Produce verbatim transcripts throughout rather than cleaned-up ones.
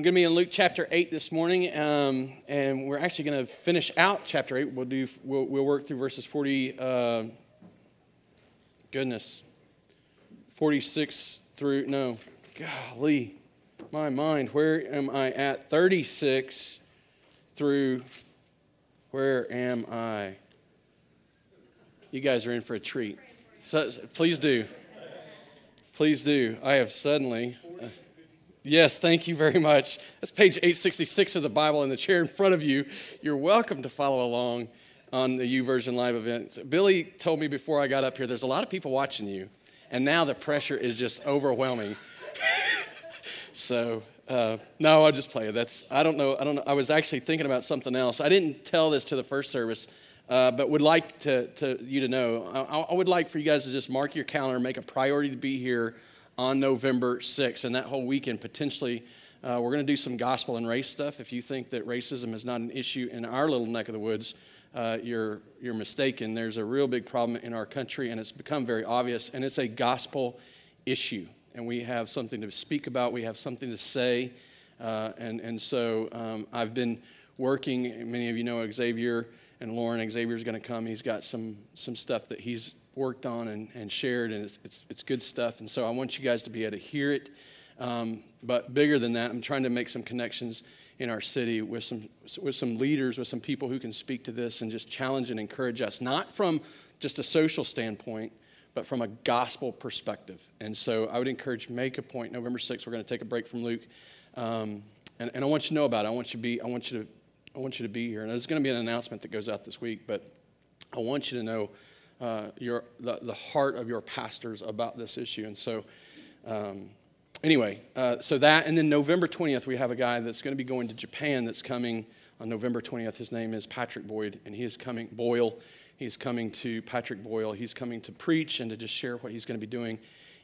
I'm going to be in Luke chapter eight this morning, um, and we're actually going to finish out chapter eight. We'll do we'll, we'll work through verses forty, uh, goodness, forty-six through no, golly, my mind, where am I at? thirty-six through, where am I? You guys are in for a treat. So, please do, please do. I have suddenly. Uh, Yes, thank you very much. That's page eight sixty-six of the Bible in the chair in front of you. You're welcome to follow along on the YouVersion Live event. Billy told me before I got up here, there's a lot of people watching you, and now the pressure is just overwhelming. so, uh, no, I'll just play. That's I don't know. I don't know. I was actually thinking about something else. I didn't tell this to the first service, uh, but would like to, to you to know. I, I would like for you guys to just mark your calendar, make a priority to be here on November sixth, and that whole weekend, potentially, uh, we're going to do some gospel and race stuff. If you think that racism is not an issue in our little neck of the woods, uh, you're you're mistaken. There's a real big problem in our country, and it's become very obvious, and it's a gospel issue, and we have something to speak about. We have something to say, uh, and, and so um, I've been working. Many of you know Xavier and Lauren. Xavier's going to come. He's got some some stuff that he's worked on and, and shared, and it's, it's it's good stuff. And so I want you guys to be able to hear it. Um, but bigger than that, I'm trying to make some connections in our city with some with some leaders, with some people who can speak to this and just challenge and encourage us, not from just a social standpoint, but from a gospel perspective. And so I would encourage, make a point. November sixth, we're going to take a break from Luke, um, and and I want you to know about it. I want you to be I want you to I want you to be here. And there's going to be an announcement that goes out this week, but I want you to know. Uh, your the, the heart of your pastors about this issue. And so um, anyway, uh, so that, and then November twentieth, we have a guy that's going to be going to Japan that's coming on November twentieth. His name is Patrick Boyd, and he is coming, Boyle, he's coming to, Patrick Boyle, he's coming to preach and to just share what he's going to be doing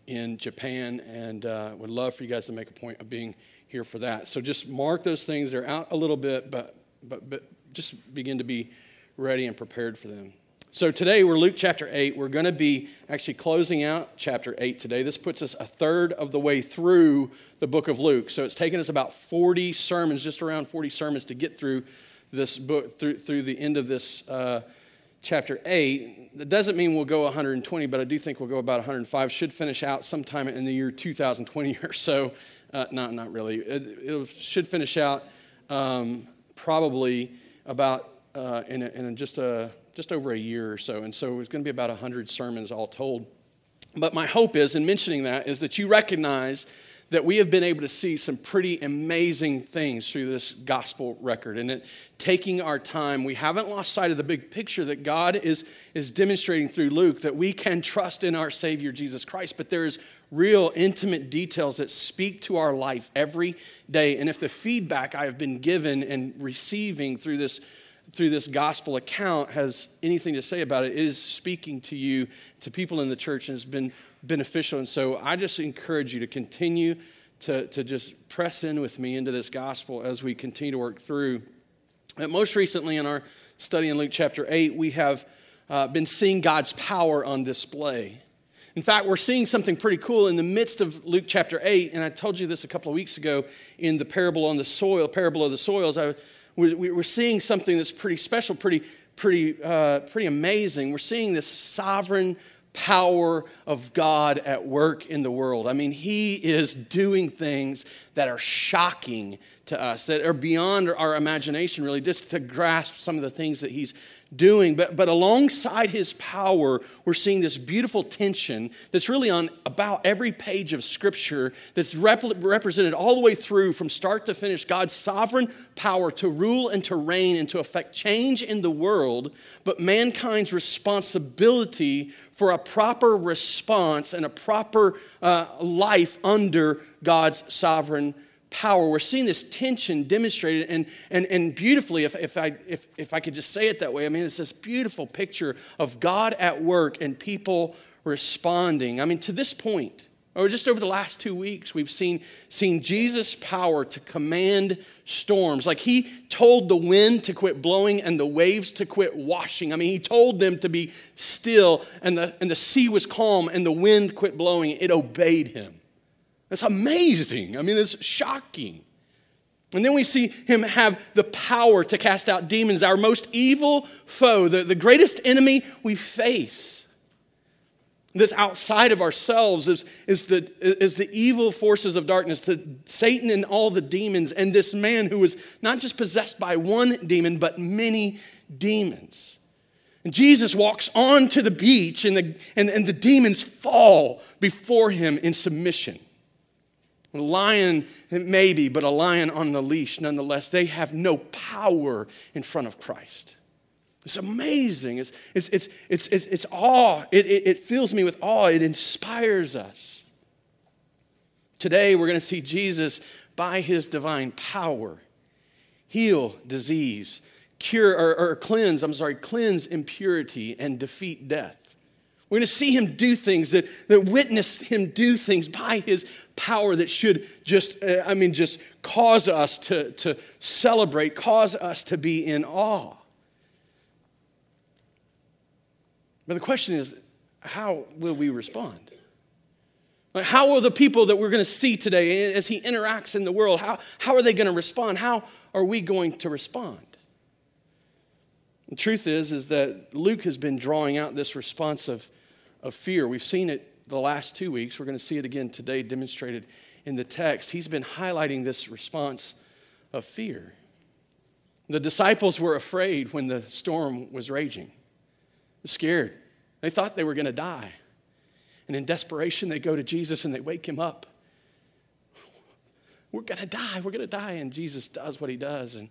in Japan, and uh, would love for you guys to make a point of being here for that. So just mark those things. They're out a little bit, but but but just begin to be ready and prepared for them. So today we're Luke chapter eight. We're going to be actually closing out chapter eight today. This puts us a third of the way through the book of Luke. So it's taken us about forty sermons, just around forty sermons, to get through this book, through through the end of this uh, chapter eight. That doesn't mean we'll go one hundred twenty, but I do think we'll go about one hundred five. Should finish out sometime in the year two thousand twenty or so. Uh, not, not really. It, it should finish out um, probably about uh, in, a, in just a... just over a year or so, and so it's going to be about one hundred sermons all told. But my hope is, in mentioning that, is that you recognize that we have been able to see some pretty amazing things through this gospel record, and that taking our time, we haven't lost sight of the big picture that God is, is demonstrating through Luke, that we can trust in our Savior Jesus Christ, but there is real intimate details that speak to our life every day. And if the feedback I have been given and receiving through this through this gospel account has anything to say about it, it is speaking to you, to people in the church, and it's been beneficial. And so I just encourage you to continue to, to just press in with me into this gospel as we continue to work through. And most recently in our study in Luke chapter eight, we have uh, been seeing God's power on display. In fact, we're seeing something pretty cool in the midst of Luke chapter eight, and I told you this a couple of weeks ago in the parable on the soil, parable of the soils. I We're seeing something that's pretty special, pretty, pretty, uh, pretty amazing. We're seeing this sovereign power of God at work in the world. I mean, He is doing things that are shocking to us, that are beyond our imagination, really, just to grasp some of the things that He's doing. But but alongside His power, we're seeing this beautiful tension that's really on about every page of Scripture, that's rep- represented all the way through from start to finish. God's sovereign power to rule and to reign and to affect change in the world, but mankind's responsibility for a proper response and a proper uh, life under God's sovereign power. Power. We're seeing this tension demonstrated, and and and beautifully, if if I if if I could just say it that way. I mean, it's this beautiful picture of God at work and people responding. I mean, to this point, or just over the last two weeks, we've seen seen Jesus' power to command storms. Like He told the wind to quit blowing and the waves to quit washing. I mean, He told them to be still, and the and the sea was calm, and the wind quit blowing. It obeyed Him. That's amazing. I mean, it's shocking. And then we see him have the power to cast out demons, our most evil foe, the, the greatest enemy we face. That's outside of ourselves is, is, the, is the evil forces of darkness, the, Satan and all the demons, and this man who was not just possessed by one demon, but many demons. And Jesus walks onto the beach, and the, and, and the demons fall before him in submission. A lion, maybe, but a lion on the leash, nonetheless. They have no power in front of Christ. It's amazing. It's it's it's it's it's, it's awe. It, it it fills me with awe. It inspires us. Today we're going to see Jesus by his divine power heal disease, cure or, or cleanse. I'm sorry, cleanse impurity and defeat death. We're going to see him do things that, that witness him do things by his power that should just, uh, I mean, just cause us to, to celebrate, cause us to be in awe. But the question is, how will we respond? Like, how will the people that we're going to see today, as he interacts in the world, how, how are they going to respond? How are we going to respond? The truth is, is that Luke has been drawing out this response of Of fear. We've seen it the last two weeks. We're going to see it again today, demonstrated in the text. He's been highlighting this response of fear. The disciples were afraid when the storm was raging. They're scared. They thought they were going to die. And in desperation, they go to Jesus and they wake him up. We're going to die. We're going to die. And Jesus does what he does. And,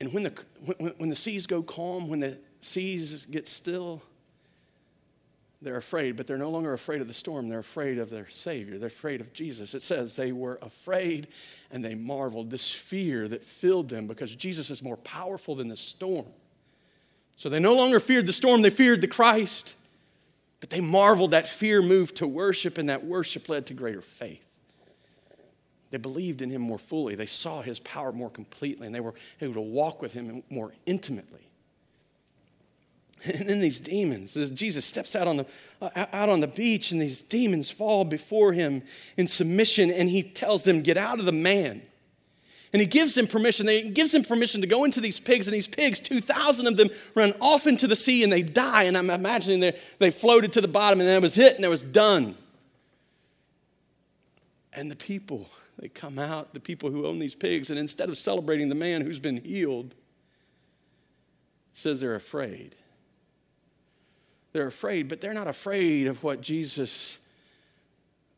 and when the when, when the seas go calm, when the seas get still, they're afraid, but they're no longer afraid of the storm. They're afraid of their Savior. They're afraid of Jesus. It says they were afraid and they marveled. This fear that filled them because Jesus is more powerful than the storm. So they no longer feared the storm. They feared the Christ. But they marveled. That fear moved to worship, and that worship led to greater faith. They believed in him more fully. They saw his power more completely, and they were able to walk with him more intimately. And then these demons, as Jesus steps out on the out on the beach, and these demons fall before him in submission, and he tells them, "Get out of the man." And he gives them permission. He gives them permission to go into these pigs, and these pigs, two thousand of them, run off into the sea, and they die. And I'm imagining they they floated to the bottom, and that was it, and it was done. And the people, they come out, the people who own these pigs, and instead of celebrating the man who's been healed, says they're afraid. They're afraid, but they're not afraid of what Jesus,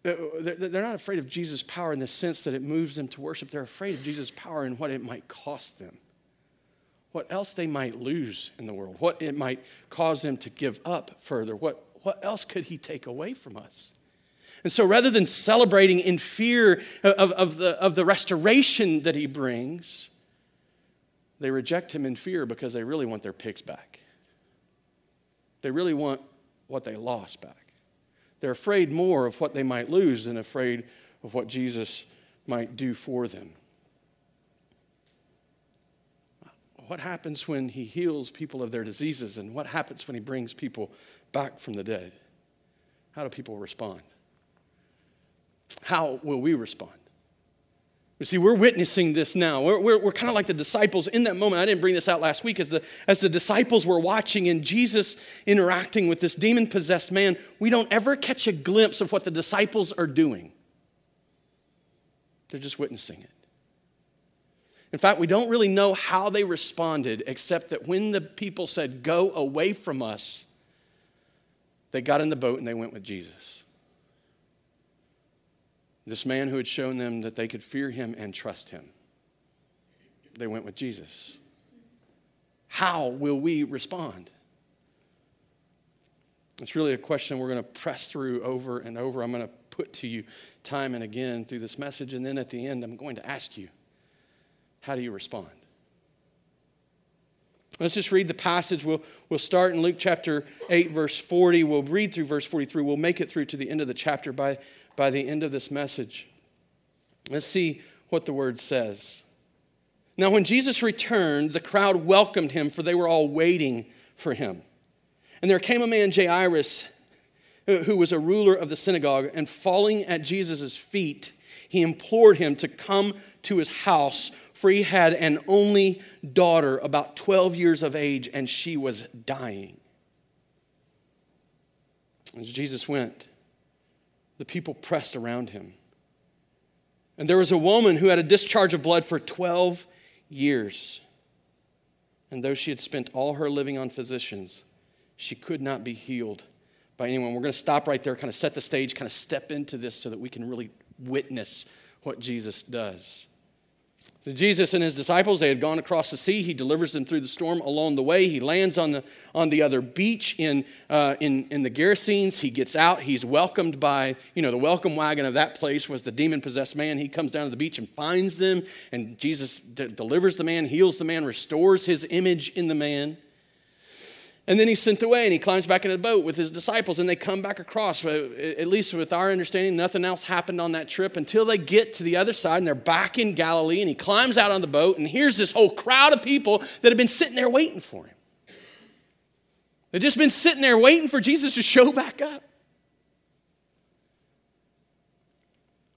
they're not afraid of Jesus' power in the sense that it moves them to worship. They're afraid of Jesus' power and what it might cost them, what else they might lose in the world, what it might cause them to give up further. What, what else could he take away from us? And so rather than celebrating in fear of, of, the, of the restoration that he brings, they reject him in fear because they really want their pigs back. They really want what they lost back. They're afraid more of what they might lose than afraid of what Jesus might do for them. What happens when he heals people of their diseases, and what happens when he brings people back from the dead? How do people respond? How will we respond? You see, we're witnessing this now. We're, we're, we're kind of like the disciples in that moment. I didn't bring this out last week. As the, as the disciples were watching and Jesus interacting with this demon-possessed man, we don't ever catch a glimpse of what the disciples are doing. They're just witnessing it. In fact, we don't really know how they responded, except that when the people said, "Go away from us," they got in the boat and they went with Jesus. This man who had shown them that they could fear him and trust him. They went with Jesus. How will we respond? It's really a question we're going to press through over and over. I'm going to put to you time and again through this message. And then at the end, I'm going to ask you, how do you respond? Let's just read the passage. We'll, we'll start in Luke chapter eight, verse forty. We'll read through verse forty-three. We'll make it through to the end of the chapter by By the end of this message. Let's see what the word says. Now, when Jesus returned, the crowd welcomed him, for they were all waiting for him. And there came a man, Jairus, who was a ruler of the synagogue, and falling at Jesus' feet, he implored him to come to his house, for he had an only daughter about twelve years of age, and she was dying. As Jesus went, the people pressed around him. And there was a woman who had a discharge of blood for twelve years. And though she had spent all her living on physicians, she could not be healed by anyone. We're going to stop right there, kind of set the stage, kind of step into this so that we can really witness what Jesus does. So Jesus and his disciples, they had gone across the sea. He delivers them through the storm along the way. He lands on the on the other beach in uh, in in the Gerasenes. He gets out. He's welcomed by, you know, the welcome wagon of that place was the demon-possessed man. He comes down to the beach and finds them, and Jesus d- delivers the man, heals the man, restores his image in the man. And then he's sent away, and he climbs back in the boat with his disciples, and they come back across. At least with our understanding, nothing else happened on that trip until they get to the other side, and they're back in Galilee, and he climbs out on the boat, and here's this whole crowd of people that have been sitting there waiting for him. They've just been sitting there waiting for Jesus to show back up.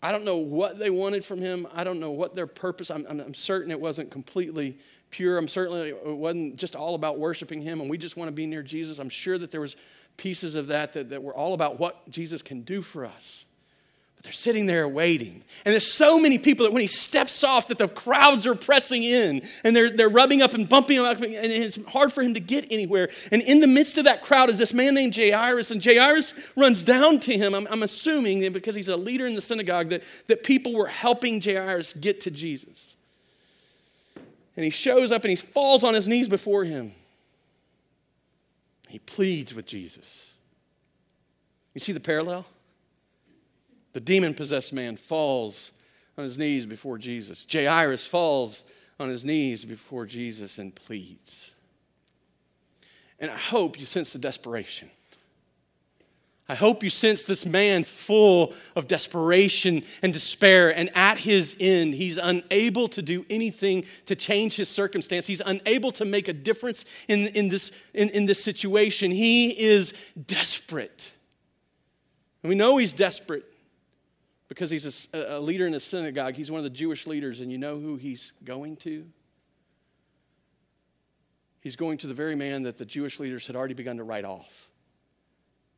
I don't know what they wanted from him. I don't know what their purpose. I'm, I'm, I'm certain it wasn't completely pure. I'm certainly, it wasn't just all about worshiping him and we just want to be near Jesus. I'm sure that there was pieces of that, that that were all about what Jesus can do for us. But they're sitting there waiting. And there's so many people that when he steps off that the crowds are pressing in and they're, they're rubbing up and bumping him up and it's hard for him to get anywhere. And in the midst of that crowd is this man named Jairus, and Jairus runs down to him. I'm, I'm assuming that because he's a leader in the synagogue that, that people were helping Jairus get to Jesus. And he shows up and he falls on his knees before him. He pleads with Jesus. You see the parallel? The demon-possessed man falls on his knees before Jesus. Jairus falls on his knees before Jesus and pleads. And I hope you sense the desperation. I hope you sense this man full of desperation and despair, and at his end, he's unable to do anything to change his circumstance. He's unable to make a difference in, in, this, in, in this situation. He is desperate. And we know he's desperate because he's a, a leader in a synagogue. He's one of the Jewish leaders, and you know who he's going to? He's going to the very man that the Jewish leaders had already begun to write off.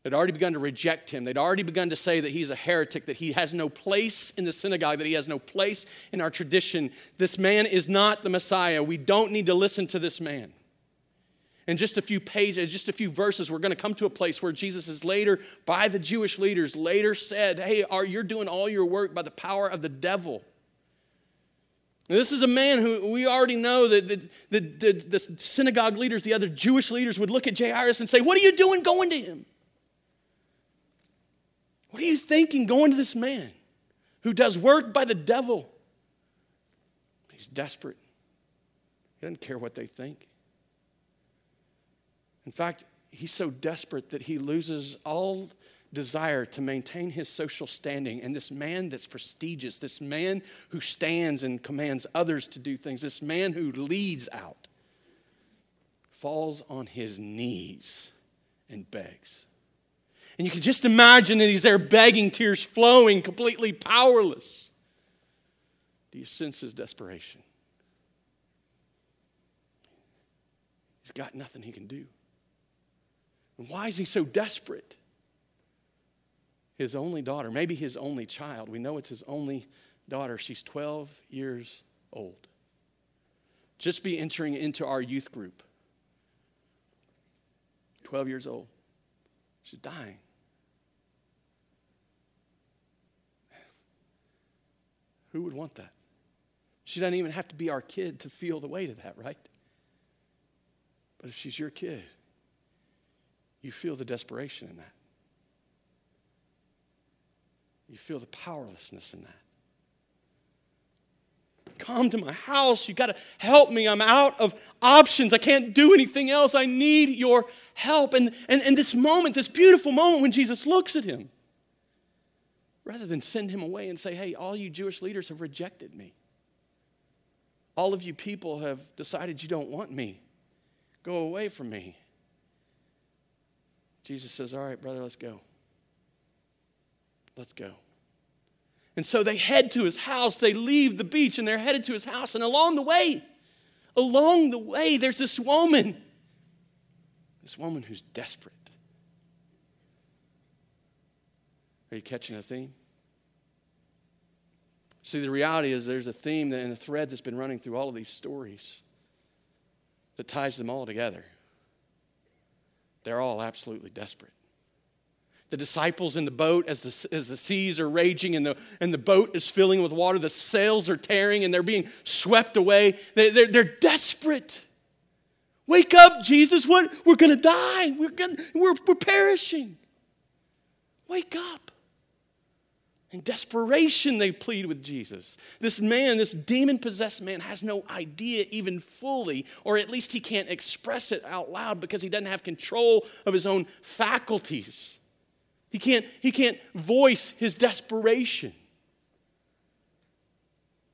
They'd already begun to reject him. They'd already begun to say that he's a heretic, that he has no place in the synagogue, that he has no place in our tradition. This man is not the Messiah. We don't need to listen to this man. In just a few pages, just a few verses, we're going to come to a place where Jesus is later, by the Jewish leaders, later said, hey, are, you're doing all your work by the power of the devil. This is a man who we already know that the, the, the, the synagogue leaders, the other Jewish leaders would look at Jairus and say, what are you doing going to him? What are you thinking going to this man who does work by the devil? He's desperate. He doesn't care what they think. In fact, he's so desperate that he loses all desire to maintain his social standing. And this man that's prestigious, this man who stands and commands others to do things, this man who leads out, falls on his knees and begs. And you can just imagine that he's there begging, tears flowing, completely powerless. Do you sense his desperation? He's got nothing he can do. And why is he so desperate? His only daughter, maybe his only child. We know it's his only daughter. She's twelve years old. Just be entering into our youth group. twelve years old. She's dying. Who would want that? She doesn't even have to be our kid to feel the weight of that, right? But if she's your kid, you feel the desperation in that. You feel the powerlessness in that. Come to my house. You got to help me. I'm out of options. I can't do anything else. I need your help. And, and, and this moment, this beautiful moment when Jesus looks at him, rather than send him away and say, hey, all you Jewish leaders have rejected me. All of you people have decided you don't want me. Go away from me. Jesus says, all right, brother, let's go. Let's go. And so they head to his house. They leave the beach and they're headed to his house. And along the way, along the way, there's this woman, this woman who's desperate. Are you catching a theme? See, the reality is there's a theme and a thread that's been running through all of these stories that ties them all together. They're all absolutely desperate. The disciples in the boat as the, as the seas are raging and the, and the boat is filling with water, the sails are tearing and they're being swept away. They, they're, they're desperate. Wake up, Jesus. What? We're going to die. We're, gonna, we're, we're perishing. Wake up. In desperation, they plead with Jesus. This man, this demon-possessed man, has no idea even fully, or at least he can't express it out loud because he doesn't have control of his own faculties. He can't, he can't voice his desperation.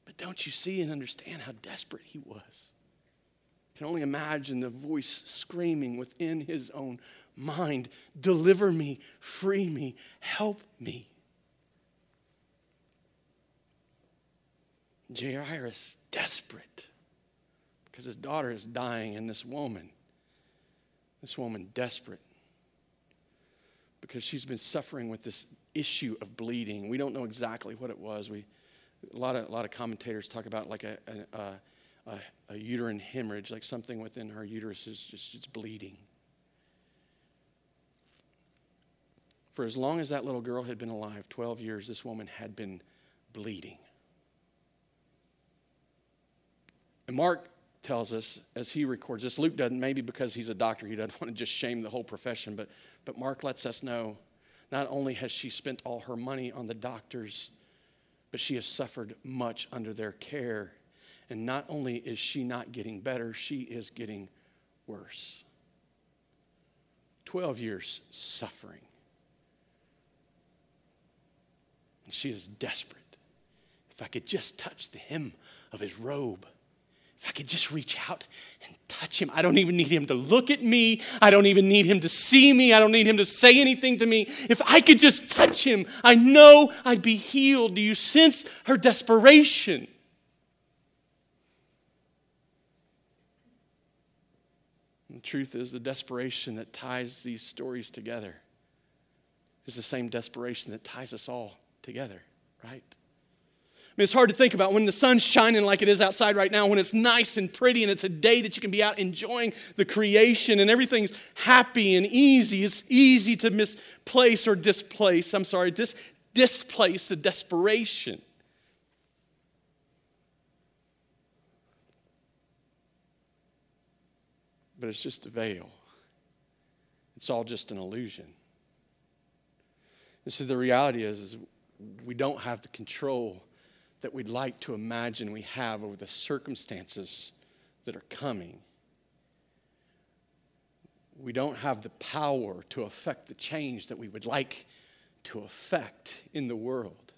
But don't you see and understand how desperate he was? I can only imagine the voice screaming within his own mind, "Deliver me, free me, help me." Jairus, desperate, because his daughter is dying, and this woman, this woman desperate, because she's been suffering with this issue of bleeding. We don't know exactly what it was. We, a lot of a lot of commentators talk about like a a, a, a uterine hemorrhage, like something within her uterus is just it's bleeding. For as long as that little girl had been alive, twelve years, this woman had been bleeding. And Mark tells us, as he records this, Luke doesn't, maybe because he's a doctor, he doesn't want to just shame the whole profession, but, but Mark lets us know not only has she spent all her money on the doctors, but she has suffered much under their care. And not only is she not getting better, she is getting worse. Twelve years suffering. And she is desperate. If I could just touch the hem of his robe, if I could just reach out and touch him, I don't even need him to look at me. I don't even need him to see me. I don't need him to say anything to me. If I could just touch him, I know I'd be healed. Do you sense her desperation? And the truth is, the desperation that ties these stories together is the same desperation that ties us all together, right? I mean, it's hard to think about when the sun's shining like it is outside right now, when it's nice and pretty and it's a day that you can be out enjoying the creation and everything's happy and easy. It's easy to misplace or displace, I'm sorry, dis- displace the desperation. But it's just a veil. It's all just an illusion. And so the reality is, is we don't have the control that we'd like to imagine we have over the circumstances that are coming. We don't have the power to affect the change that we would like to affect in the world.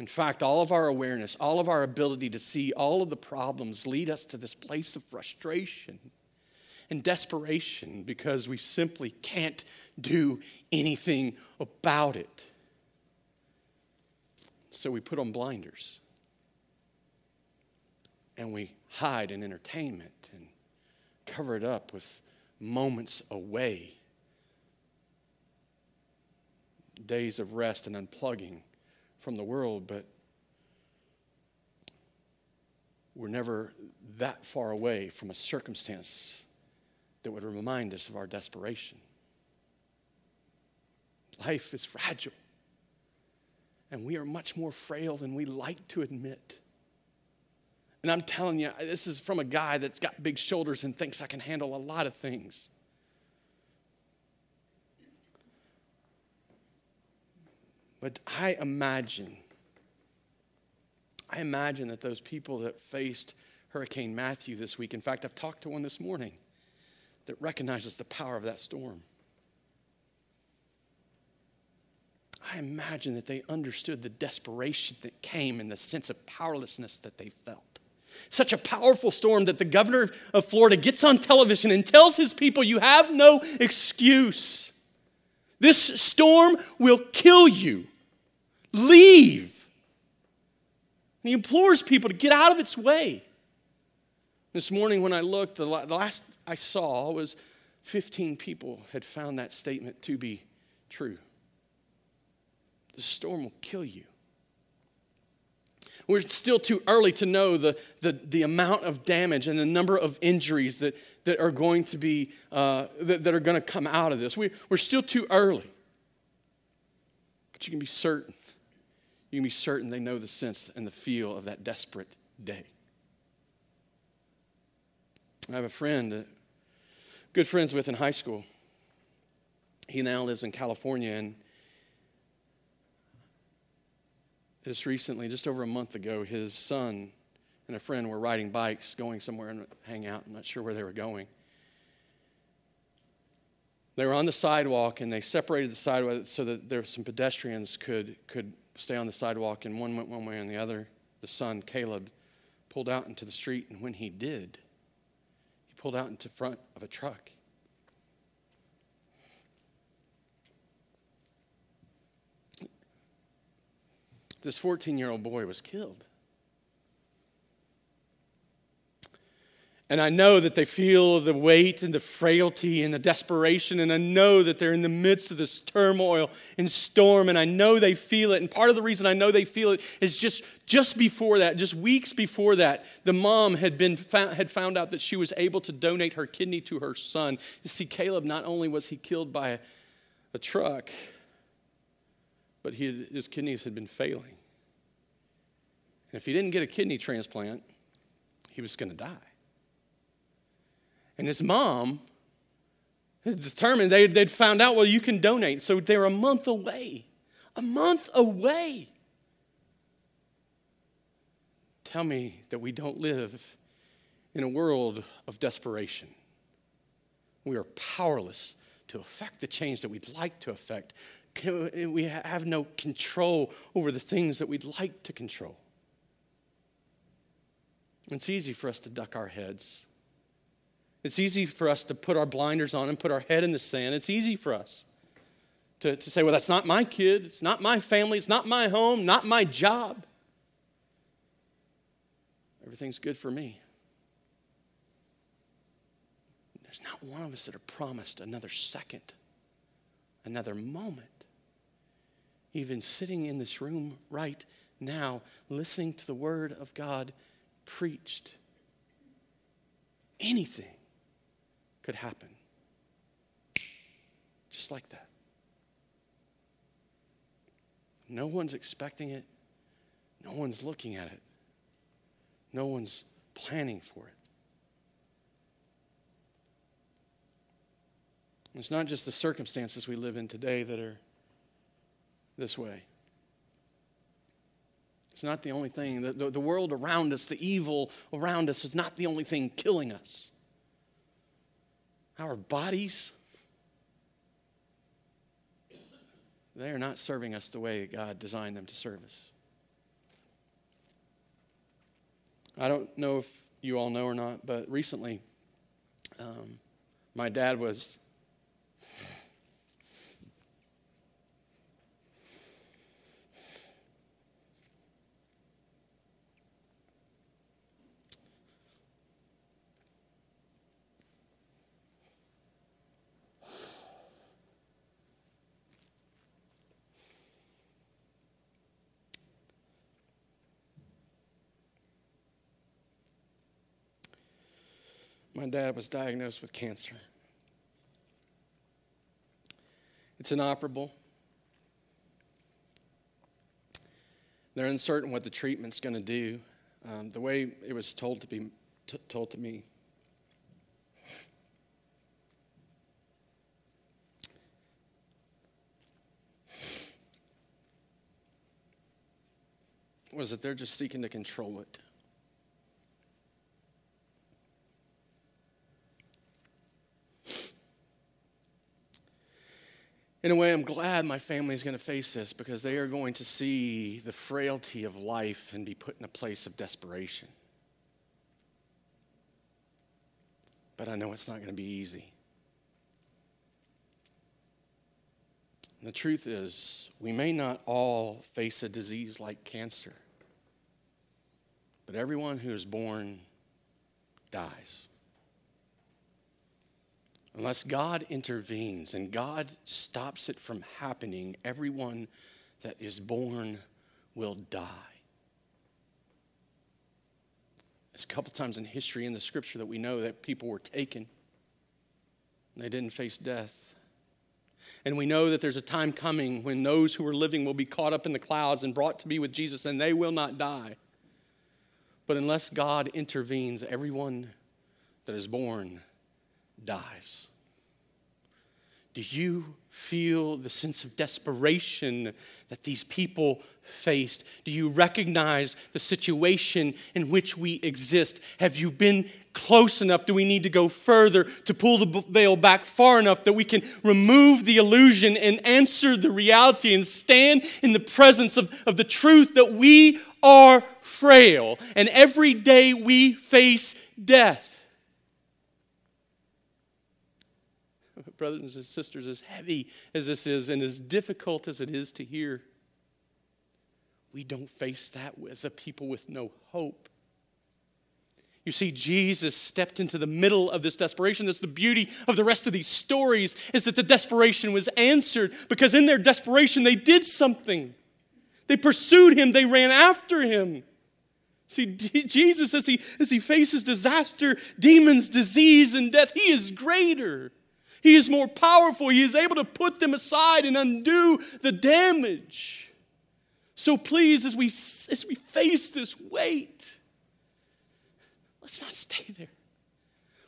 In fact, all of our awareness, all of our ability to see all of the problems lead us to this place of frustration and desperation because we simply can't do anything about it. So we put on blinders and we hide in entertainment and cover it up with moments away, days of rest and unplugging from the world, but we're never that far away from a circumstance that would remind us of our desperation. Life is fragile. And we are much more frail than we like to admit. And I'm telling you, this is from a guy that's got big shoulders and thinks I can handle a lot of things. But I imagine, I imagine that those people that faced Hurricane Matthew this week, in fact, I've talked to one this morning that recognizes the power of that storm. I imagine that they understood the desperation that came and the sense of powerlessness that they felt. Such a powerful storm that the governor of Florida gets on television and tells his people, "You have no excuse. This storm will kill you. Leave. And he implores people to get out of its way. This morning when I looked, the last I saw was fifteen people had found that statement to be true. The storm will kill you. We're still too early to know the, the, the amount of damage and the number of injuries that, that are going to be, uh, that, that are going to come out of this. We, we're still too early. But you can be certain, you can be certain they know the sense and the feel of that desperate day. I have a friend, uh, good friends with in high school. He now lives in California, and just recently, just over a month ago, his son and a friend were riding bikes, going somewhere and hang out. I'm not sure where they were going. They were on the sidewalk, and they separated the sidewalk so that there were some pedestrians could could stay on the sidewalk, and one went one way and the other. The son, Caleb, pulled out into the street, and when he did, he pulled out into front of a truck. This fourteen-year-old boy was killed. And I know that they feel the weight and the frailty and the desperation, and I know that they're in the midst of this turmoil and storm, and I know they feel it. And part of the reason I know they feel it is just, just before that, just weeks before that, the mom had been found, had found out that she was able to donate her kidney to her son. You see, Caleb, not only was he killed by a, a truck, but he had, his kidneys had been failing. And if he didn't get a kidney transplant, he was going to die. And his mom had determined, they, they'd found out, well, you can donate. So they were a month away. A month away. Tell me that we don't live in a world of desperation. We are powerless to affect the change that we'd like to affect. We have no control over the things that we'd like to control. It's easy for us to duck our heads. It's easy for us to put our blinders on and put our head in the sand. It's easy for us to, to say, well, that's not my kid. It's not my family. It's not my home. Not my job. Everything's good for me. There's not one of us that are promised another second, another moment. Even sitting in this room right now, listening to the word of God preached, anything could happen. Just like that. No one's expecting it. No one's looking at it. No one's planning for it. It's not just the circumstances we live in today that are this way. It's not the only thing. The, the, the world around us, the evil around us, is not the only thing killing us. Our bodies, they are not serving us the way God designed them to serve us. I don't know if you all know or not, but recently um, my dad was My dad was diagnosed with cancer. It's inoperable. They're uncertain what the treatment's going to do. Um, the way it was told to be t- told to me, was that they're just seeking to control it. In a way, I'm glad my family is going to face this because they are going to see the frailty of life and be put in a place of desperation. But I know it's not going to be easy. The truth is, we may not all face a disease like cancer, but everyone who is born dies. Unless God intervenes and God stops it from happening, everyone that is born will die. There's a couple times in history in the scripture that we know that people were taken and they didn't face death. And we know that there's a time coming when those who are living will be caught up in the clouds and brought to be with Jesus, and they will not die. But unless God intervenes, everyone that is born dies. Do you feel the sense of desperation that these people faced? Do you recognize the situation in which we exist? Have you been close enough? Do we need to go further to pull the veil back far enough that we can remove the illusion and answer the reality and stand in the presence of, of the truth that we are frail and every day we face death? Brothers and sisters, as heavy as this is and as difficult as it is to hear, we don't face that as a people with no hope. You see, Jesus stepped into the middle of this desperation. That's the beauty of the rest of these stories, is that the desperation was answered, because in their desperation, they did something. They pursued him. They ran after him. See, Jesus, as he, as he faces disaster, demons, disease, and death, he is greater. He is more powerful. He is able to put them aside and undo the damage. So please, as we, as we face this weight, let's not stay there.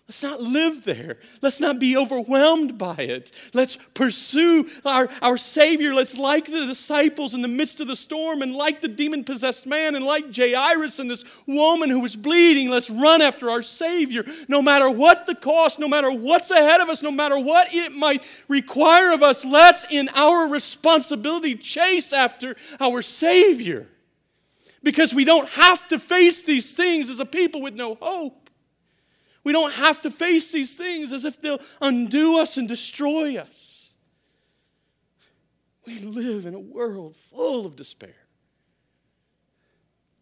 Let's not live there. Let's not be overwhelmed by it. Let's pursue our, our Savior. Let's, like the disciples in the midst of the storm, and like the demon-possessed man, and like Jairus and this woman who was bleeding, let's run after our Savior. No matter what the cost, no matter what's ahead of us, no matter what it might require of us, let's, in our responsibility, chase after our Savior. Because we don't have to face these things as a people with no hope. We don't have to face these things as if they'll undo us and destroy us. We live in a world full of despair.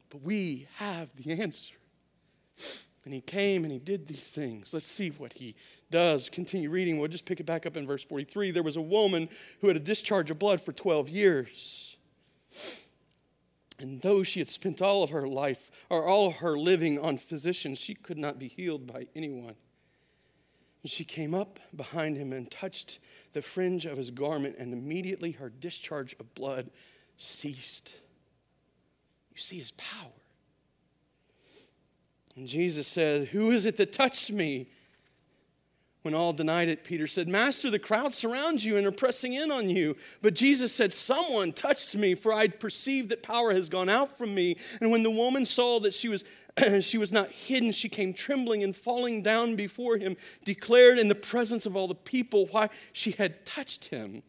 But we have the answer. And he came and he did these things. Let's see what he does. Continue reading. We'll just pick it back up in verse forty-three. There was a woman who had a discharge of blood for twelve years. And though she had spent all of her life, or all of her living, on physicians, she could not be healed by anyone. And she came up behind him and touched the fringe of his garment, and immediately her discharge of blood ceased. You see his power. And Jesus said, "Who is it that touched me?" When all denied it, Peter said, "Master, the crowd surrounds you and are pressing in on you." But Jesus said, "Someone touched me, for I perceive that power has gone out from me." And when the woman saw that she was she was not hidden, she came trembling and falling down before him, declared in the presence of all the people why she had touched him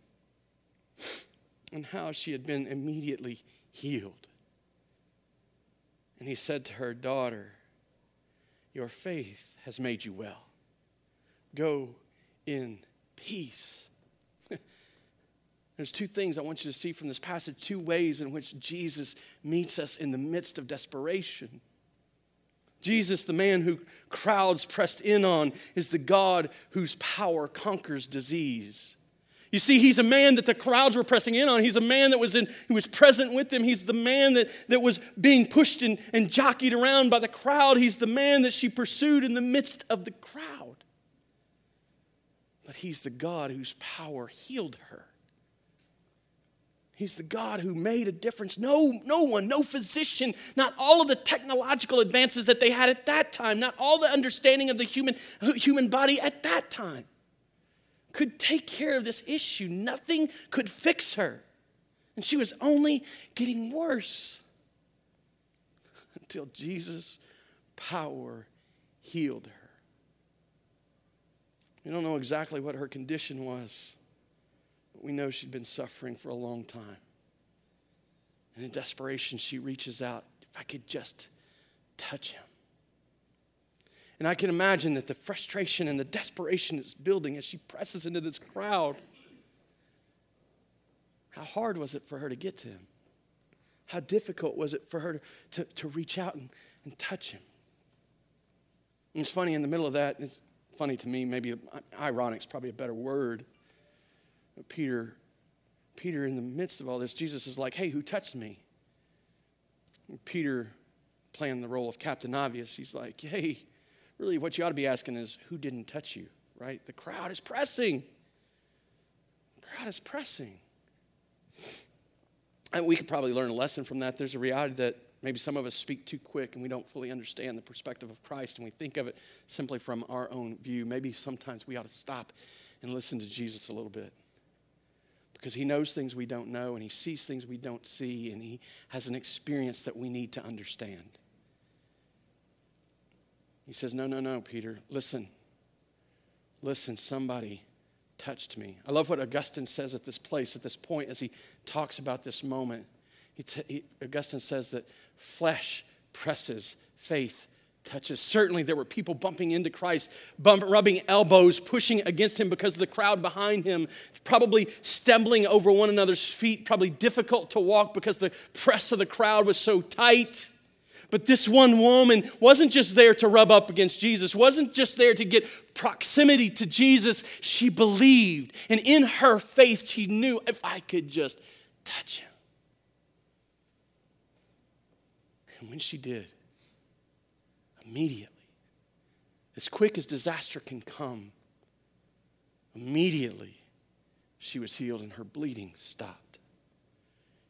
and how she had been immediately healed. And he said to her, "Daughter, your faith has made you well. Go in peace." There's two things I want you to see from this passage, two ways in which Jesus meets us in the midst of desperation. Jesus, the man who crowds pressed in on, is the God whose power conquers disease. You see, he's a man that the crowds were pressing in on. He's a man that was in, who was present with them. He's the man that, that was being pushed and, and jockeyed around by the crowd. He's the man that she pursued in the midst of the crowd. But he's the God whose power healed her. He's the God who made a difference. No, no one, no physician, not all of the technological advances that they had at that time, not all the understanding of the human, human body at that time could take care of this issue. Nothing could fix her. And she was only getting worse until Jesus' power healed her. We don't know exactly what her condition was, but we know she'd been suffering for a long time. And in desperation, she reaches out, "If I could just touch him." And I can imagine that the frustration and the desperation that's building as she presses into this crowd. How hard was it for her to get to him? How difficult was it for her to, to, to reach out and, and touch him? And it's funny, in the middle of that, it's funny to me, maybe ironic is probably a better word. But Peter, Peter, in the midst of all this, Jesus is like, hey, who touched me? And Peter, playing the role of Captain Obvious, he's like, hey, really what you ought to be asking is, who didn't touch you, right? The crowd is pressing. The crowd is pressing. And we could probably learn a lesson from that. There's a reality that maybe some of us speak too quick and we don't fully understand the perspective of Christ and we think of it simply from our own view. Maybe sometimes we ought to stop and listen to Jesus a little bit, because he knows things we don't know and he sees things we don't see and he has an experience that we need to understand. He says, no, no, no, Peter, listen. Listen, somebody touched me. I love what Augustine says at this place, at this point, as he talks about this moment. He t- he, Augustine says that flesh presses, faith touches. Certainly there were people bumping into Christ, bump, rubbing elbows, pushing against him because of the crowd behind him, probably stumbling over one another's feet, probably difficult to walk because the press of the crowd was so tight. But this one woman wasn't just there to rub up against Jesus, wasn't just there to get proximity to Jesus. She believed, and in her faith she knew, if I could just touch him. And when she did, immediately, as quick as disaster can come, immediately she was healed and her bleeding stopped.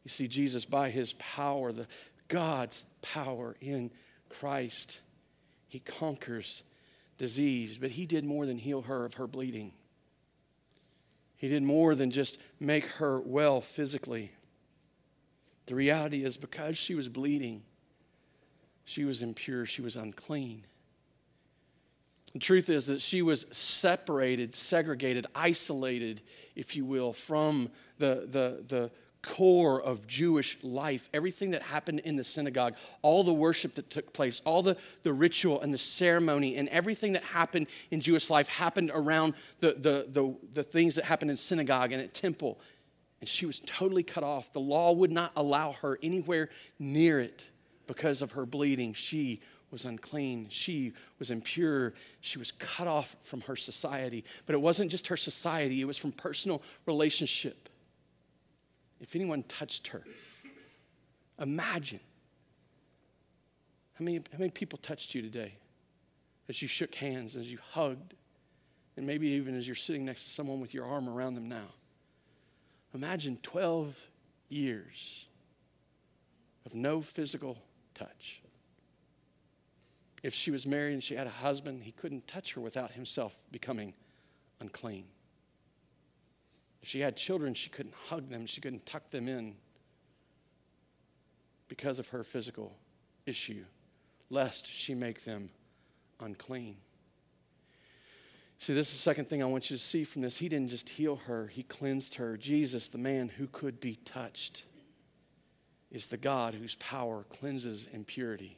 You see, Jesus, by his power, the God's power in Christ, he conquers disease, but he did more than heal her of her bleeding. He did more than just make her well physically. The reality is, because she was bleeding, she was impure, she was unclean. The truth is that she was separated, segregated, isolated, if you will, from the, the, the core of Jewish life. Everything that happened in the synagogue, all the worship that took place, all the, the ritual and the ceremony and everything that happened in Jewish life happened around the, the, the, the things that happened in synagogue and at temple. And she was totally cut off. The law would not allow her anywhere near it. Because of her bleeding, she was unclean. She was impure. She was cut off from her society. But it wasn't just her society. It was from personal relationship. If anyone touched her, imagine. How many, how many people touched you today as you shook hands, as you hugged, and maybe even as you're sitting next to someone with your arm around them now? Imagine twelve years of no physical touch. If she was married and she had a husband, he couldn't touch her without himself becoming unclean. If she had children, she couldn't hug them, she couldn't tuck them in because of her physical issue, lest she make them unclean. See, this is the second thing I want you to see from this. He didn't just heal her, he cleansed her. Jesus, the man who could be touched, is the God whose power cleanses impurity.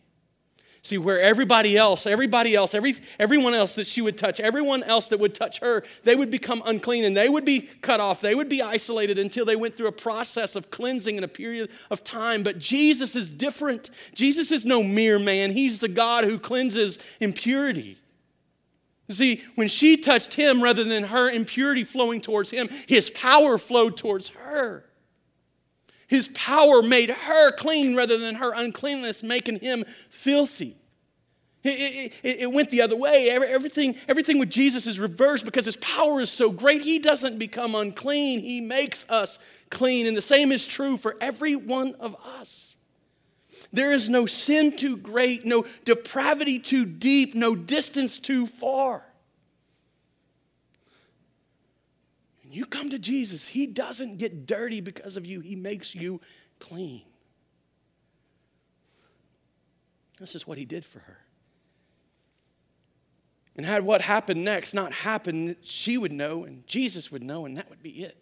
See, where everybody else, everybody else, every everyone else that she would touch, everyone else that would touch her, they would become unclean and they would be cut off. They would be isolated until they went through a process of cleansing in a period of time. But Jesus is different. Jesus is no mere man. He's the God who cleanses impurity. See, when she touched him, rather than her impurity flowing towards him, his power flowed towards her. His power made her clean rather than her uncleanness making him filthy. It, it, it went the other way. Everything, everything with Jesus is reversed because his power is so great. He doesn't become unclean. He makes us clean. And the same is true for every one of us. There is no sin too great, no depravity too deep, no distance too far. You come to Jesus, he doesn't get dirty because of you. He makes you clean. This is what he did for her. And had what happened next not happened, she would know and Jesus would know and that would be it.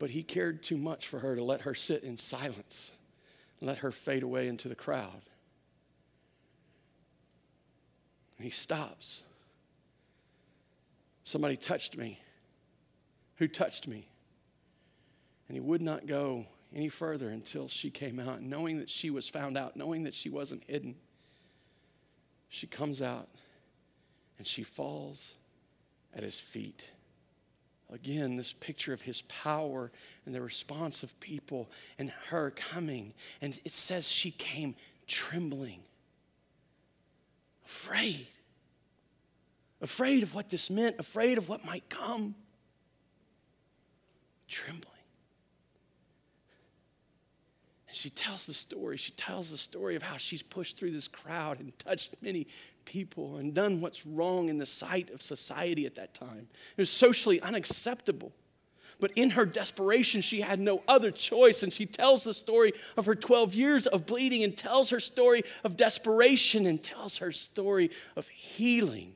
But he cared too much for her to let her sit in silence and let her fade away into the crowd. And he stops. Somebody touched me. Who touched me? And he would not go any further until she came out, knowing that she was found out, knowing that she wasn't hidden. She comes out and she falls at his feet. Again, this picture of his power and the response of people and her coming. And it says she came trembling, afraid, afraid of what this meant, afraid of what might come, trembling. And she tells the story. She tells the story of how she's pushed through this crowd and touched many people and done what's wrong in the sight of society at that time. It was socially unacceptable. But in her desperation, she had no other choice. And she tells the story of her twelve years of bleeding and tells her story of desperation and tells her story of healing.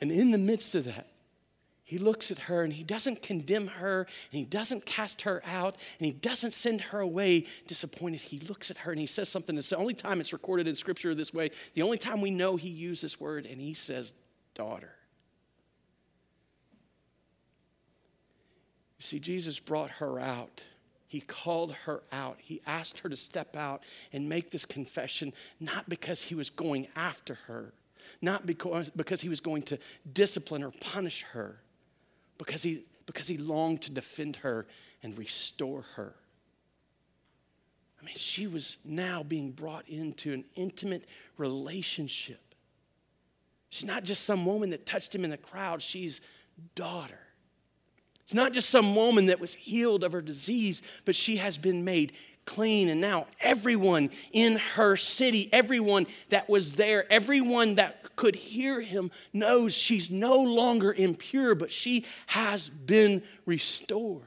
And in the midst of that, he looks at her and he doesn't condemn her and he doesn't cast her out and he doesn't send her away disappointed. He looks at her and he says something. It's the only time it's recorded in Scripture this way, the only time we know he used this word, and he says, "Daughter." You see, Jesus brought her out. He called her out. He asked her to step out and make this confession, not because he was going after her, not because, because he was going to discipline or punish her, because he, because he longed to defend her and restore her. I mean, she was now being brought into an intimate relationship. She's not just some woman that touched him in the crowd. She's daughter. It's not just some woman that was healed of her disease, but she has been made clean. And now everyone in her city, everyone that was there, everyone that could hear him knows she's no longer impure, but she has been restored.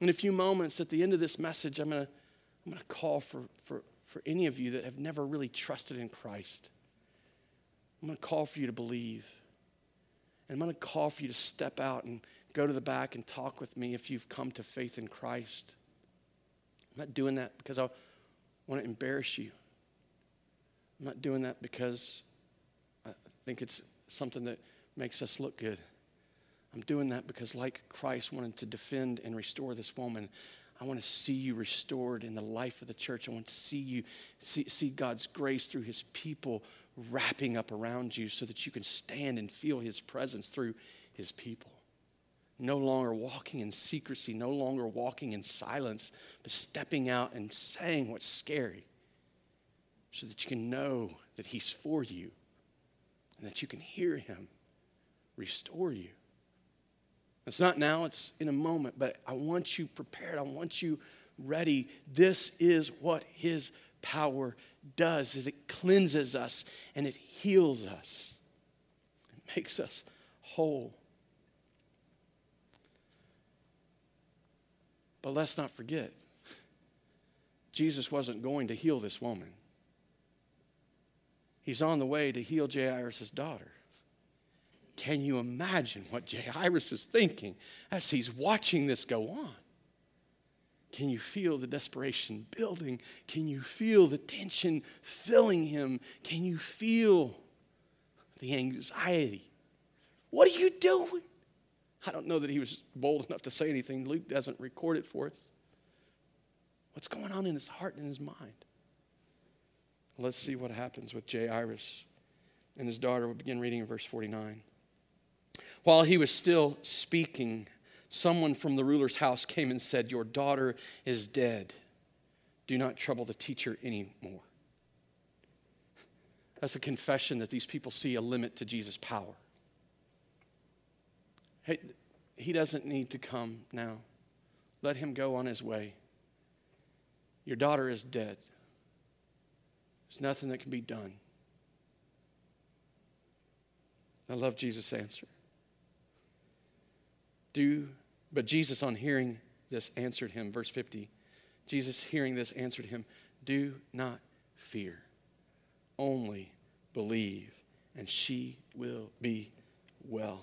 In a few moments, at the end of this message, I'm going to I'm going to call for, for, for any of you that have never really trusted in Christ. I'm going to call for you to believe. And I'm going to call for you to step out and go to the back and talk with me if you've come to faith in Christ. I'm not doing that because I want to embarrass you. I'm not doing that because I think it's something that makes us look good. I'm doing that because, like Christ wanted to defend and restore this woman, I want to see you restored in the life of the church. I want to see you see, see God's grace through his people wrapping up around you so that you can stand and feel his presence through his people. No longer walking in secrecy, no longer walking in silence, but stepping out and saying what's scary so that you can know that he's for you and that you can hear him restore you. It's not now, it's in a moment, but I want you prepared. I want you ready. This is what his power does, is it cleanses us and it heals us. It makes us whole. But let's not forget, Jesus wasn't going to heal this woman. He's on the way to heal Jairus' daughter. Can you imagine what Jairus is thinking as he's watching this go on? Can you feel the desperation building? Can you feel the tension filling him? Can you feel the anxiety? What are you doing? I don't know that he was bold enough to say anything. Luke doesn't record it for us. What's going on in his heart and in his mind? Let's see what happens with Jairus and his daughter. We'll begin reading in verse forty-nine. While he was still speaking, someone from the ruler's house came and said, "Your daughter is dead. Do not trouble the teacher anymore." That's a confession that these people see a limit to Jesus' power. Hey, he doesn't need to come now. Let him go on his way. Your daughter is dead. There's nothing that can be done. I love Jesus' answer. Do, but Jesus, on hearing this, answered him. Verse fifty, Jesus, hearing this, answered him, "Do not fear, only believe, and she will be well."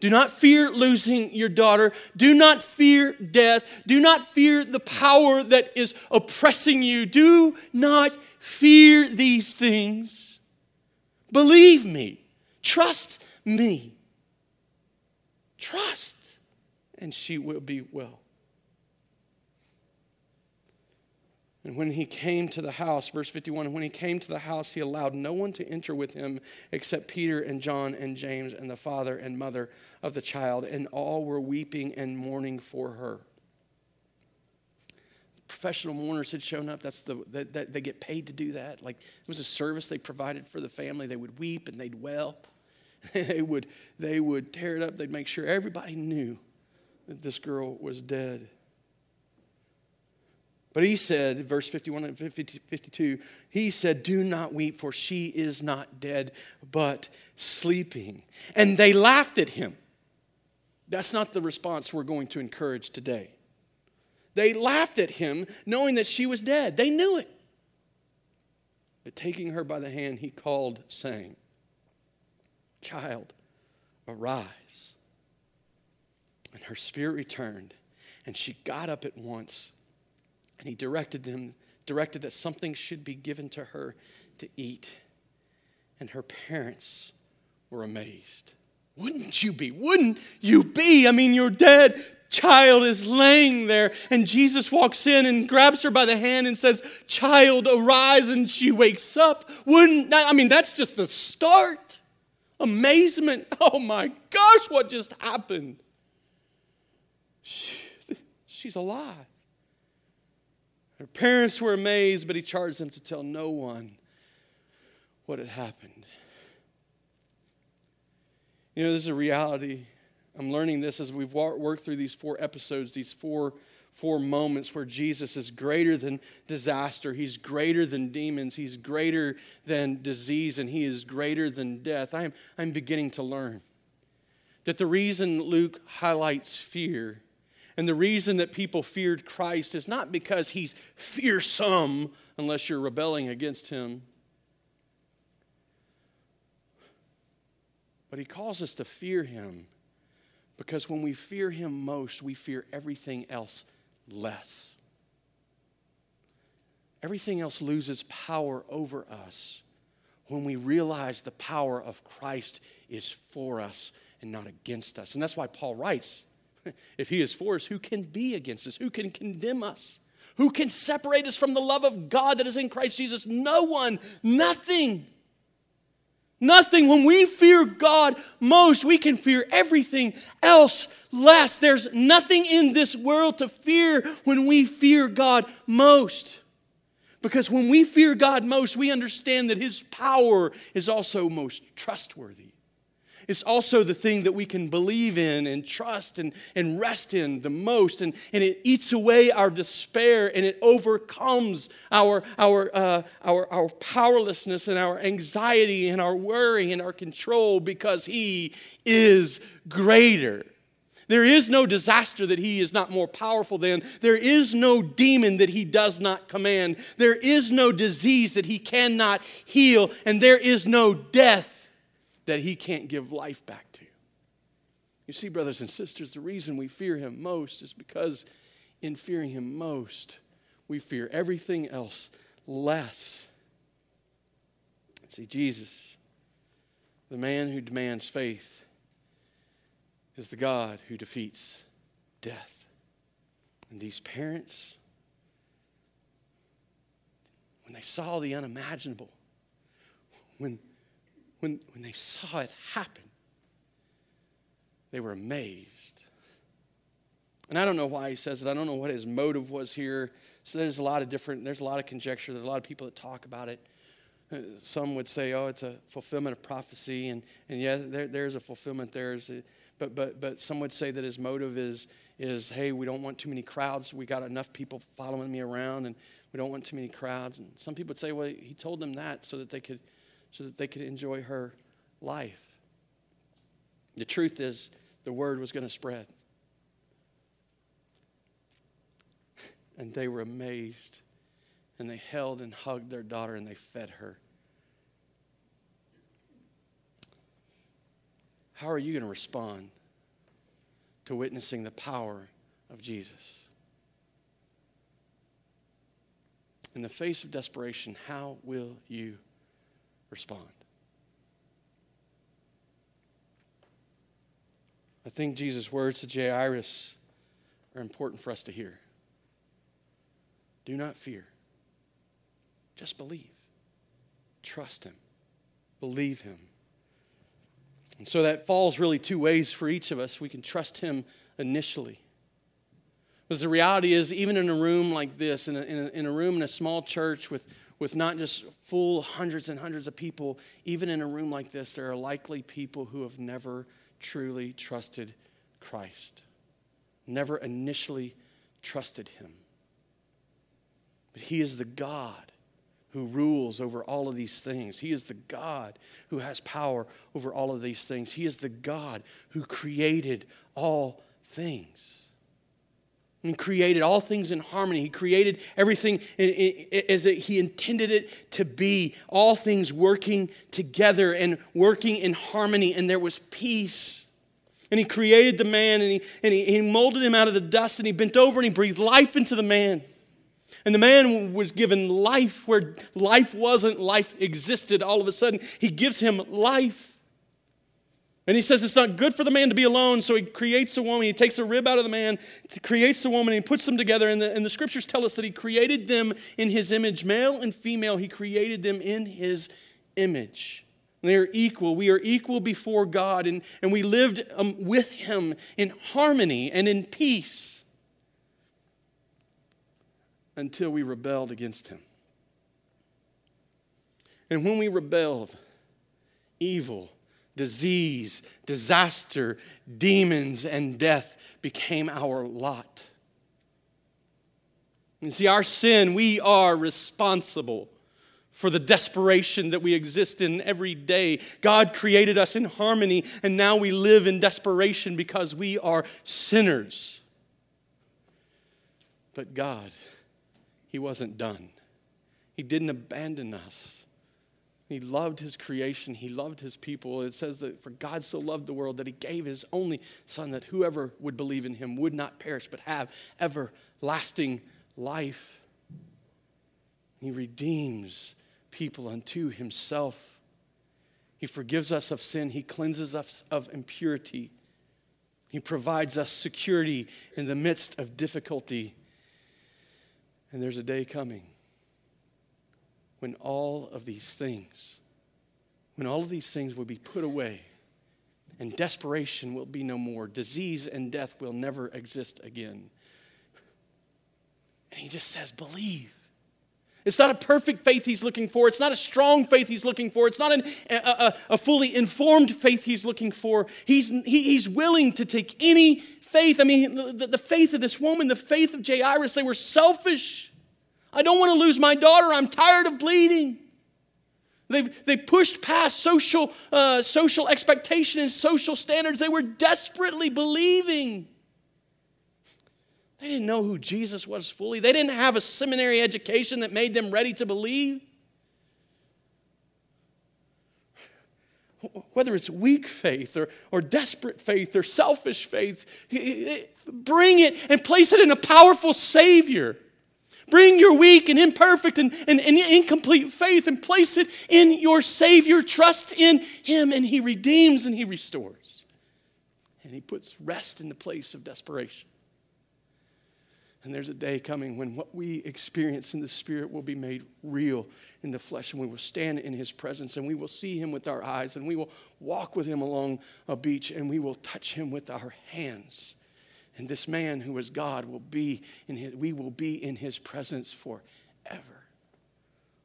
Do not fear losing your daughter. Do not fear death. Do not fear the power that is oppressing you. Do not fear these things. Believe me. Trust me. Trust, and she will be well. And when he came to the house, verse fifty-one, and when he came to the house, he allowed no one to enter with him except Peter and John and James and the father and mother of the child, and all were weeping and mourning for her. Professional mourners had shown up. That's the that, that they get paid to do that. Like, it was a service they provided for the family. They would weep and they'd wail. They would they would tear it up. They'd make sure everybody knew that this girl was dead. But he said, verse fifty-one and fifty-two, he said, "Do not weep, for she is not dead, but sleeping." And they laughed at him. That's not the response we're going to encourage today. They laughed at him, knowing that she was dead. They knew it. But taking her by the hand, he called, saying, "Child, arise." And her spirit returned, and she got up at once. And he directed them, directed that something should be given to her to eat. And her parents were amazed. Wouldn't you be? Wouldn't you be? I mean, your dead child is laying there, and Jesus walks in and grabs her by the hand and says, "Child, arise," and she wakes up. Wouldn't that, I mean, that's just the start. Amazement. Oh my gosh, what just happened? She's alive. Her parents were amazed, but he charged them to tell no one what had happened. You know, this is a reality. I'm learning this as we've worked through these four episodes, these four, four moments where Jesus is greater than disaster. He's greater than demons. He's greater than disease, and he is greater than death. I am, I'm beginning to learn that the reason Luke highlights fear and the reason that people feared Christ is not because he's fearsome, unless you're rebelling against him. But he calls us to fear him, because when we fear him most, we fear everything else less. Everything else loses power over us when we realize the power of Christ is for us and not against us. And that's why Paul writes, if he is for us, who can be against us? Who can condemn us? Who can separate us from the love of God that is in Christ Jesus? No one, nothing. Nothing. When we fear God most, we can fear everything else less. There's nothing in this world to fear when we fear God most. Because when we fear God most, we understand that his power is also most trustworthy. It's also the thing that we can believe in and trust and, and rest in the most. And, and it eats away our despair, and it overcomes our, our, uh, our, our powerlessness and our anxiety and our worry and our control, because he is greater. There is no disaster that he is not more powerful than. There is no demon that he does not command. There is no disease that he cannot heal. And there is no death that he can't give life back to. You see, brothers and sisters, the reason we fear him most is because in fearing him most, we fear everything else less. See, Jesus, the man who demands faith, is the God who defeats death. And these parents, when they saw the unimaginable, when When, when they saw it happen, they were amazed. And I don't know why he says it. I don't know what his motive was here. So there's a lot of different, there's a lot of conjecture. There's a lot of people that talk about it. Some would say, oh, it's a fulfillment of prophecy. And, and yeah, there, there's a fulfillment there. A, but, but, but some would say that his motive is, is, hey, we don't want too many crowds. We got enough people following me around, and we don't want too many crowds. And some people would say, well, he told them that so that they could so that they could enjoy her life. The truth is, the word was going to spread. And they were amazed, and they held and hugged their daughter, and they fed her. How are you going to respond to witnessing the power of Jesus? In the face of desperation, how will you respond? I I think Jesus' words to Jairus are important for us to hear. Do not fear. Just believe. Trust him. Believe him. And so that falls really two ways for each of us. We can trust him initially. Because the reality is, even in a room like this, in a, in a, in a room in a small church with, with not just full hundreds and hundreds of people, even in a room like this, there are likely people who have never truly trusted Christ. Never initially trusted him. But he is the God who rules over all of these things. He is the God who has power over all of these things. He is the God who created all things. And created all things in harmony. He created everything as he intended it to be. All things working together and working in harmony. And there was peace. And he created the man and he, and he, he molded him out of the dust. And he bent over and he breathed life into the man. And the man was given life where life wasn't. Life existed. All of a sudden, he gives him life. And he says it's not good for the man to be alone, so he creates a woman. He takes a rib out of the man, creates a woman, and he puts them together. And the, and the scriptures tell us that he created them in his image. Male and female, he created them in his image. And they are equal. We are equal before God, and, and we lived um, with him in harmony and in peace until we rebelled against him. And when we rebelled, evil, disease, disaster, demons, and death became our lot. You see, our sin, we are responsible for the desperation that we exist in every day. God created us in harmony, and now we live in desperation because we are sinners. But God, he wasn't done. He didn't abandon us. He loved his creation. He loved his people. It says that for God so loved the world that he gave his only son that whoever would believe in him would not perish but have everlasting life. He redeems people unto himself. He forgives us of sin. He cleanses us of impurity. He provides us security in the midst of difficulty. And there's a day coming when all of these things, when all of these things will be put away and desperation will be no more, disease and death will never exist again. And he just says, believe. It's not a perfect faith he's looking for. It's not a strong faith he's looking for. It's not an, a, a, a fully informed faith he's looking for. He's, he, he's willing to take any faith. I mean, the, the faith of this woman, the faith of Jairus, they were selfish. I don't want to lose my daughter. I'm tired of bleeding. They they pushed past social uh, social expectation and social standards. They were desperately believing. They didn't know who Jesus was fully. They didn't have a seminary education that made them ready to believe. Whether it's weak faith or, or desperate faith or selfish faith, bring it and place it in a powerful Savior. Bring your weak and imperfect and, and, and incomplete faith and place it in your Savior. Trust in him, and he redeems and he restores. And he puts rest in the place of desperation. And there's a day coming when what we experience in the Spirit will be made real in the flesh, and we will stand in his presence, and we will see him with our eyes, and we will walk with him along a beach, and we will touch him with our hands. And this man who is God will be in his, we will be in his presence forever,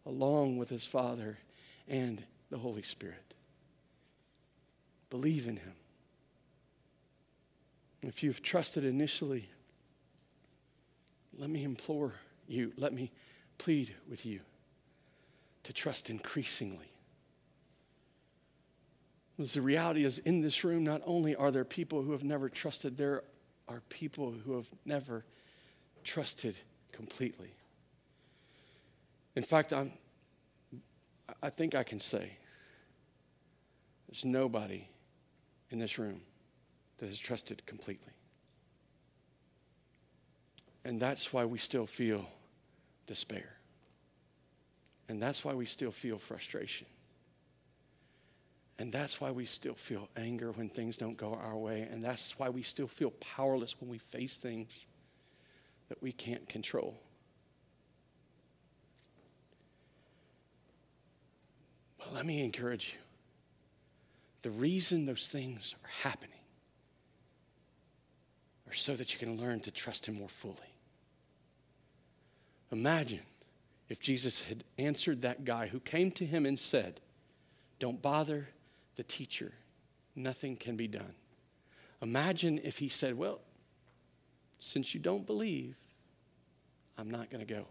along with his Father and the Holy Spirit. Believe in him. If you've trusted initially, let me implore you, let me plead with you to trust increasingly. Because the reality is, in this room, not only are there people who have never trusted, there are are people who have never trusted completely. In fact, I'm, I think I can say there's nobody in this room that has trusted completely. And that's why we still feel despair. And that's why we still feel frustration. And that's why we still feel anger when things don't go our way. And that's why we still feel powerless when we face things that we can't control. But let me encourage you. The reason those things are happening are so that you can learn to trust him more fully. Imagine if Jesus had answered that guy who came to him and said, "Don't bother the teacher. Nothing can be done." Imagine if he said, "Well, since you don't believe, I'm not going to go."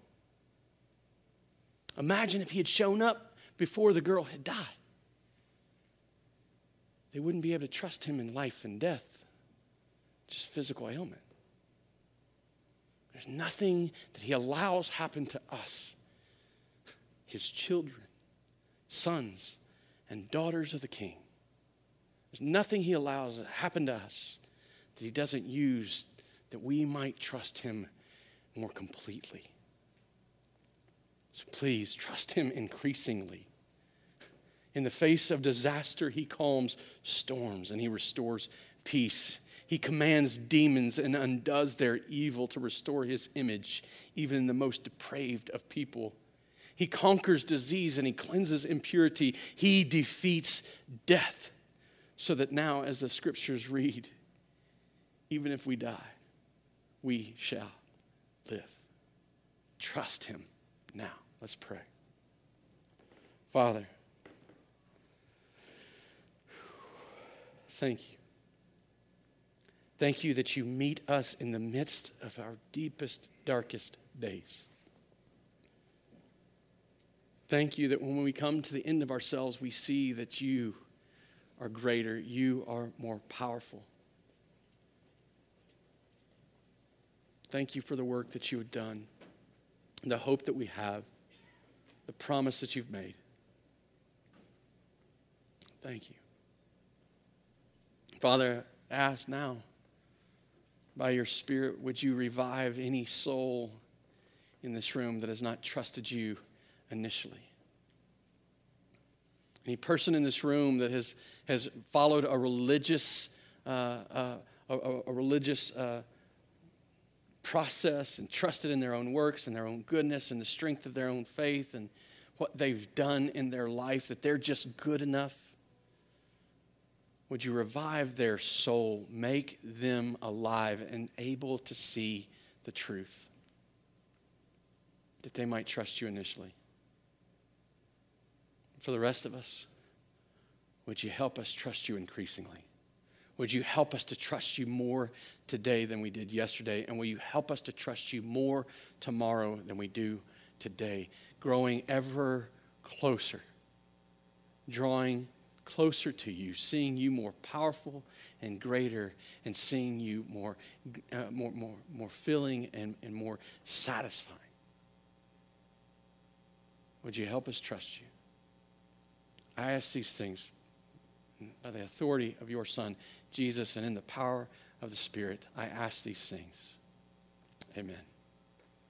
Imagine if he had shown up before the girl had died. They wouldn't be able to trust him in life and death, just physical ailment. There's nothing that he allows happen to us, his children, sons, and daughters of the King. There's nothing he allows that happen to us that he doesn't use that we might trust him more completely. So please trust him increasingly. In the face of disaster, he calms storms and he restores peace. He commands demons and undoes their evil to restore his image, even in the most depraved of people. He conquers disease and he cleanses impurity. He defeats death, so that now, as the scriptures read, even if we die, we shall live. Trust him now. Let's pray. Father, thank you. Thank you that you meet us in the midst of our deepest, darkest days. Thank you that when we come to the end of ourselves, we see that you are greater, you are more powerful. Thank you for the work that you have done, the hope that we have, the promise that you've made. Thank you. Father, I ask now, by your Spirit, would you revive any soul in this room that has not trusted you initially? Any person in this room that has, has followed a religious uh, uh, a, a religious uh, process and trusted in their own works and their own goodness and the strength of their own faith and what they've done in their life, that they're just good enough. Would you revive their soul, make them alive and able to see the truth, that they might trust you initially? For the rest of us, would you help us trust you increasingly? Would you help us to trust you more today than we did yesterday? And will you help us to trust you more tomorrow than we do today? Growing ever closer, drawing closer to you, seeing you more powerful and greater, and seeing you more, uh, more, more, more filling and, and more satisfying. Would you help us trust you? I ask these things by the authority of your Son, Jesus, and in the power of the Spirit. I ask these things. Amen.